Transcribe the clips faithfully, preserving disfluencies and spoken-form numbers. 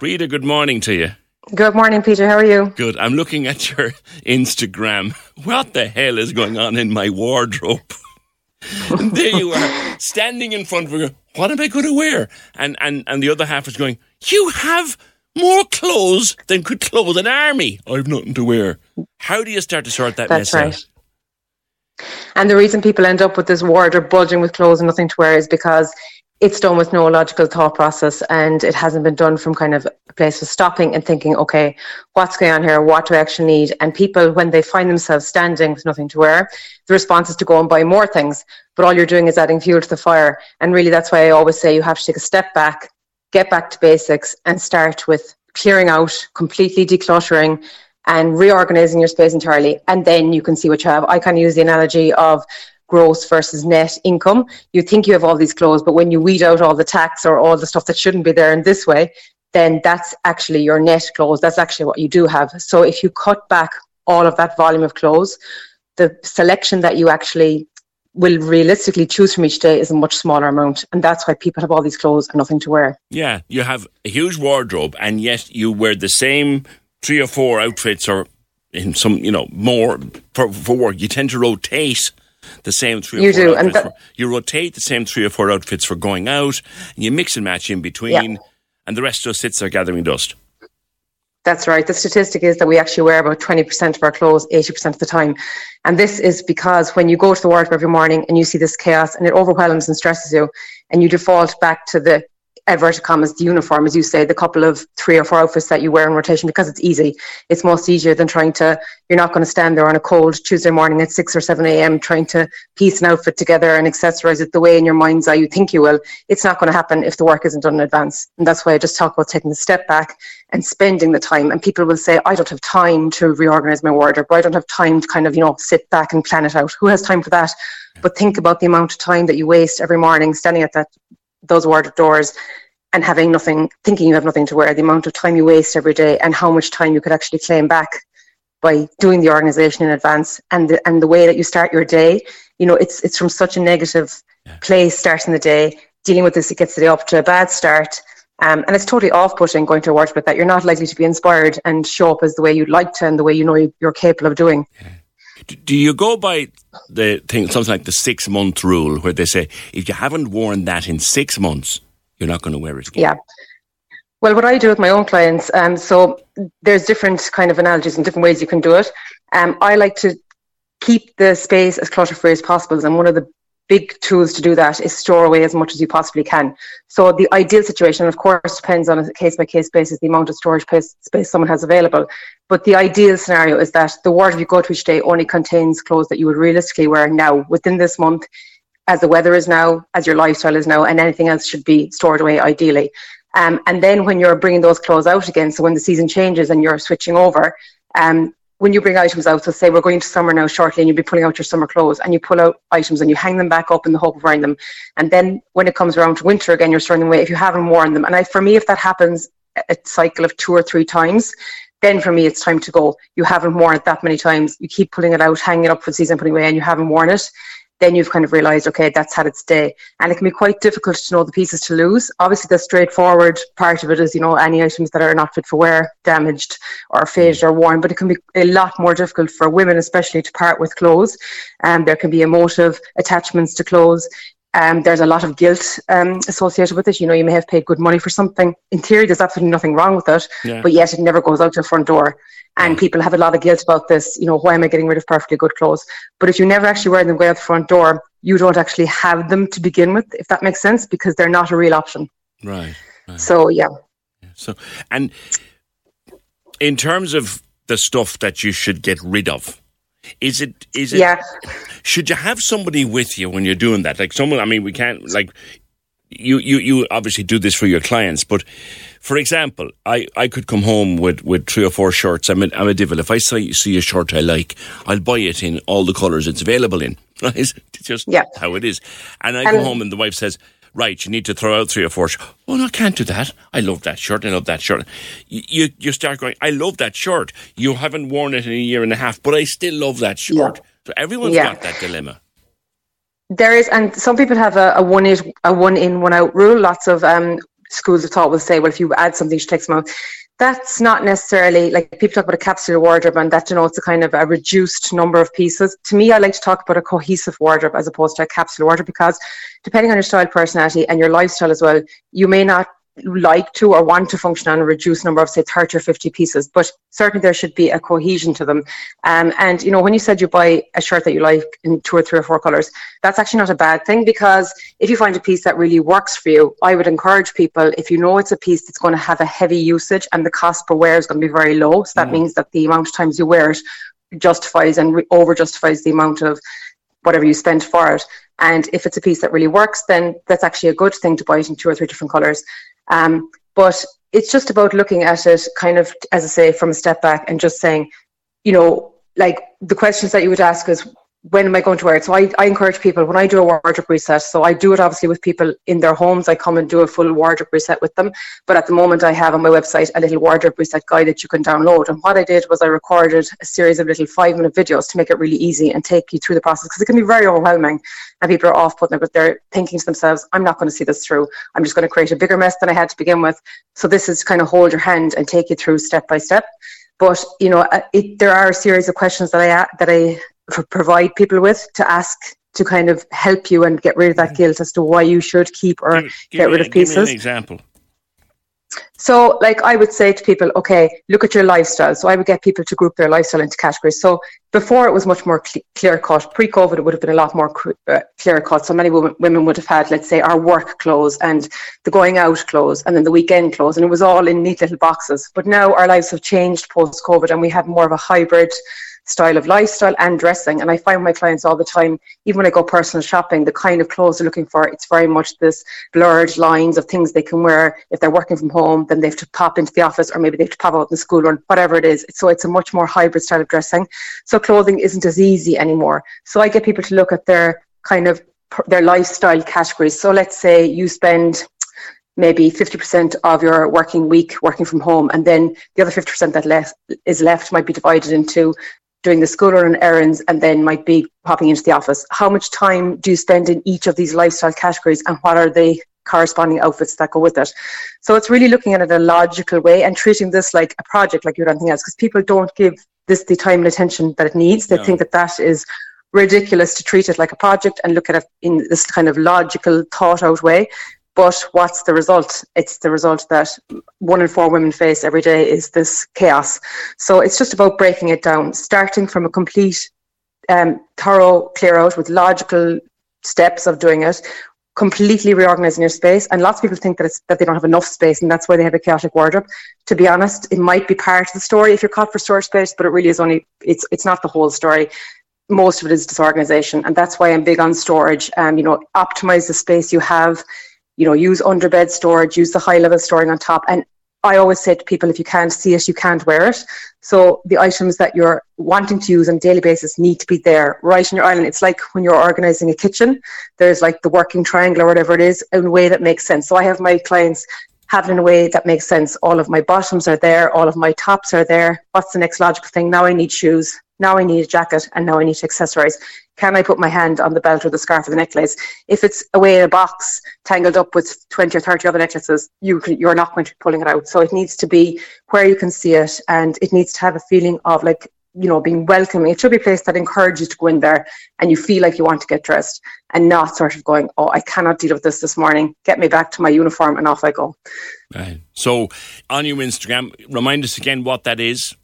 Breda, good morning to you. Good morning, Peter. How are you? Good. I'm looking at your Instagram. What the hell is going on in my wardrobe? There you are, standing in front of her. What am I going to wear? And, and and the other half is going, you have more clothes than could clothe an army. I have nothing to wear. How do you start to sort that That's mess right. out? And the reason people end up with this wardrobe bulging with clothes and nothing to wear is because it's done with no logical thought process, and it hasn't been done from kind of a place of stopping and thinking, okay, what's going on here? What do I actually need? And people, when they find themselves standing with nothing to wear, the response is to go and buy more things. But all you're doing is adding fuel to the fire. And really, that's why I always say you have to take a step back, get back to basics, and start with clearing out, completely decluttering, and reorganizing your space entirely, and then you can see what you have. I kind of use the analogy of gross versus net income. You think you have all these clothes, but when you weed out all the tax or all the stuff that shouldn't be there in this way, then that's actually your net clothes. That's actually what you do have. So if you cut back all of that volume of clothes, the selection that you actually will realistically choose from each day is a much smaller amount. And that's why people have all these clothes and nothing to wear. Yeah, you have a huge wardrobe, and yet you wear the same three or four outfits, or in some, you know, more for, for work. You tend to rotate the same three or you four do, outfits. And that- for, you rotate the same three or four outfits for going out, and you mix and match in between, yeah. and the rest just sits there gathering dust. That's right. The statistic is that we actually wear about twenty percent of our clothes eighty percent of the time. And this is because when you go to the wardrobe every morning and you see this chaos and it overwhelms and stresses you, and you default back to the inverted commas, the uniform, as you say, the couple of three or four outfits that you wear in rotation, because it's easy. It's most easier than trying to, you're not going to stand there on a cold Tuesday morning at six or seven a.m. trying to piece an outfit together and accessorize it the way in your mind's eye you think you will. It's not going to happen if the work isn't done in advance. And that's why I just talk about taking a step back and spending the time. And people will say, I don't have time to reorganize my wardrobe, or I don't have time to kind of, you know, sit back and plan it out. Who has time for that? But think about the amount of time that you waste every morning standing at that those wardrobe doors and having nothing, thinking you have nothing to wear, the amount of time you waste every day, and how much time you could actually claim back by doing the organization in advance, and the, and the way that you start your day. You know, it's it's from such a negative yeah. place starting the day, dealing with this, it gets the day up to a bad start. Um, and it's totally off-putting going to a wardrobe that you're not likely to be inspired and show up as the way you'd like to and the way you know you, you're capable of doing. Yeah. Do you go by the thing, something like the six-month rule, where they say, if you haven't worn that in six months, you're not going to wear it again? Yeah. Well, what I do with my own clients, um, so there's different kind of analogies and different ways you can do it. Um, I like to keep the space as clutter-free as possible, and one of the big tools to do that is store away as much as you possibly can. So the ideal situation, of course, depends on a case-by-case basis, the amount of storage space someone has available. But the ideal scenario is that the wardrobe you go to each day only contains clothes that you would realistically wear now, within this month, as the weather is now, as your lifestyle is now, and anything else should be stored away ideally. Um, and then when you're bringing those clothes out again, so when the season changes and you're switching over, um, when you bring items out, so say we're going to summer now shortly, and you'll be pulling out your summer clothes, and you pull out items and you hang them back up in the hope of wearing them. And then when it comes around to winter again, you're throwing them away if you haven't worn them. And I, for me, if that happens a cycle of two or three times, then for me, it's time to go. You haven't worn it that many times. You keep pulling it out, hanging it up for the season, putting it away, and you haven't worn it. then you've kind of realised, okay, that's had its day. And it can be quite difficult to know the pieces to lose. Obviously, the straightforward part of it is, you know, any items that are not fit for wear, damaged or faded or worn, but it can be a lot more difficult for women, especially, to part with clothes. And um, there can be emotive attachments to clothes. Um, there's a lot of guilt um, associated with it. You know, you may have paid good money for something. In theory, there's absolutely nothing wrong with it, yeah. but yet it never goes out your front door. And people have a lot of guilt about this. You know, why am I getting rid of perfectly good clothes? But if you never actually wear them going out the front door, you don't actually have them to begin with, if that makes sense, because they're not a real option. Right. right. So, yeah. So, and in terms of the stuff that you should get rid of, Is it? Is it? Yeah. Should you have somebody with you when you're doing that? Like someone. I mean, we can't. Like you, you, you obviously do this for your clients. But for example, I, I could come home with, with three or four shirts. I'm a, I'm a devil. If I see see a shirt I like, I'll buy it in all the colours it's available in. It's just yeah. how it is. And I um, go home and the wife says, "Right, you need to throw out three or four shirts." "Oh, no, I can't do that. I love that shirt. I love that shirt." You, you you start going, "I love that shirt. You haven't worn it in a year and a half, but I still love that shirt." Yeah. So everyone's yeah. got that dilemma. There is, and some people have a, a one in, a one in, one out rule. Lots of um, schools of thought will say, well, if you add something, you should take some out. That's not necessarily, like people talk about a capsule wardrobe, and that denotes a kind of a reduced number of pieces. To me, I like to talk about a cohesive wardrobe as opposed to a capsule wardrobe, because depending on your style, personality and your lifestyle as well, you may not like to or want to function on a reduced number of, say, thirty or fifty pieces, but certainly there should be a cohesion to them. Um, and, you know, when you said you buy a shirt that you like in two or three or four colours, that's actually not a bad thing, because if you find a piece that really works for you, I would encourage people, if you know it's a piece that's going to have a heavy usage and the cost per wear is going to be very low, so that mm. means that the amount of times you wear it justifies and re- over-justifies the amount of whatever you spend for it. And if it's a piece that really works, then that's actually a good thing to buy it in two or three different colours. Um, but it's just about looking at it kind of, as I say, from a step back and just saying, you know, like the questions that you would ask is, when am I going to wear it? So I, I encourage people, when I do a wardrobe reset, so I do it obviously with people in their homes, I come and do a full wardrobe reset with them. But at the moment I have on my website a little wardrobe reset guide that you can download. And what I did was I recorded a series of little five minute videos to make it really easy and take you through the process, because it can be very overwhelming and people are off putting it, but they're thinking to themselves, I'm not going to see this through. I'm just going to create a bigger mess than I had to begin with. So this is kind of hold your hand and take you through step by step. But, you know, it, there are a series of questions that I, that I, provide people with to ask to kind of help you and get rid of that guilt as to why you should keep or give, give get rid of a, pieces. Give me an example. So, like, I would say to people, okay, look at your lifestyle. So I would get people to group their lifestyle into categories. So before it was much more cl- clear-cut. Pre-COVID, it would have been a lot more cr- uh, clear-cut. So many women, women would have had, let's say, our work clothes and the going-out clothes and then the weekend clothes, and it was all in neat little boxes. But now our lives have changed post-COVID, and we have more of a hybrid style of lifestyle and dressing. And I find my clients all the time, even when I go personal shopping, the kind of clothes they're looking for, it's very much this blurred lines of things they can wear. If they're working from home, then they have to pop into the office, or maybe they have to pop out in the school run, whatever it is. So it's a much more hybrid style of dressing. So clothing isn't as easy anymore. So I get people to look at their kind of their lifestyle categories. So let's say you spend maybe fifty percent of your working week working from home, and then the other fifty percent that left is left might be divided into doing the school run and errands, and then might be popping into the office. How much time do you spend in each of these lifestyle categories, and what are the corresponding outfits that go with it? So it's really looking at it a logical way and treating this like a project, like you're anything else, because people don't give this the time and attention that it needs. They no. think that that is ridiculous to treat it like a project and look at it in this kind of logical, thought-out way. But what's the result? It's the result that one in four women face every day is this chaos. So it's just about breaking it down, starting from a complete, um, thorough clear out with logical steps of doing it, completely reorganizing your space. And lots of people think that it's that they don't have enough space, and that's why they have a chaotic wardrobe. To be honest, it might be part of the story if you're caught for storage space, but it really is only it's it's not the whole story. Most of it is disorganization, and that's why I'm big on storage. Um, you know, optimize the space you have. You know, use underbed storage, use the high-level storing on top. And I always say to people, if you can't see it, you can't wear it. So the items that you're wanting to use on a daily basis need to be there, right in your island. It's like when you're organising a kitchen, there's like the working triangle or whatever it is, in a way that makes sense. So I have my clients have it in a way that makes sense. All of my bottoms are there, all of my tops are there. What's the next logical thing? Now I need shoes. now I need a jacket and now I need to accessorize. Can I put my hand on the belt or the scarf or the necklace? If it's away in a box tangled up with twenty or thirty other necklaces, you can, you're not going to be pulling it out. So it needs to be where you can see it, and it needs to have a feeling of, like, you know, being welcoming. It should be a place that encourages you to go in there and you feel like you want to get dressed, and not sort of going, oh, I cannot deal with this this morning. Get me back to my uniform and off I go. Right. So on your Instagram, remind us again what that is.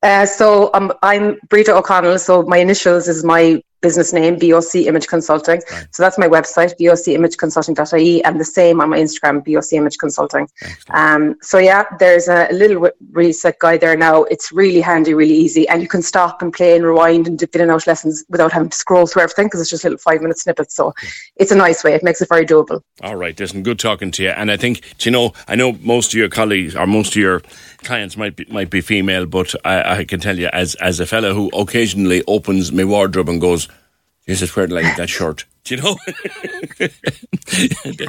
Uh, so um, I'm Breda O'Connell. So my initials is my business name, B O C Image Consulting. Right. So that's my website, b o c image consulting dot i e, and the same on my Instagram, B O C Image Consulting. Um, so yeah, there's a, a little reset guide there now. It's really handy, really easy, and you can stop and play and rewind and dip in and out lessons without having to scroll through everything, because it's just little five minute snippets. So yeah, it's a nice way. It makes it very doable. All right, listen, good talking to you. And I think, you know, I know most of your colleagues or most of your clients might be, might be female, but I, I can tell you as, as a fella who occasionally opens my wardrobe and goes, this is where to like that shirt, do you know?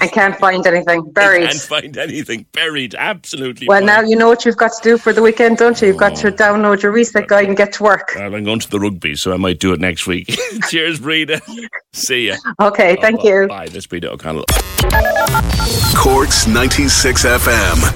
I can't find anything. Buried. I can't find anything. Buried. Absolutely. Well, buried. Now you know what you've got to do for the weekend, don't you? You've oh. got to download your reset guide and get to work. Well, I'm going to the rugby, so I might do it next week. Cheers, Breda. See ya. Okay, oh, thank bye. you. Bye. This is Breda O'Connell. Corks ninety-six F M.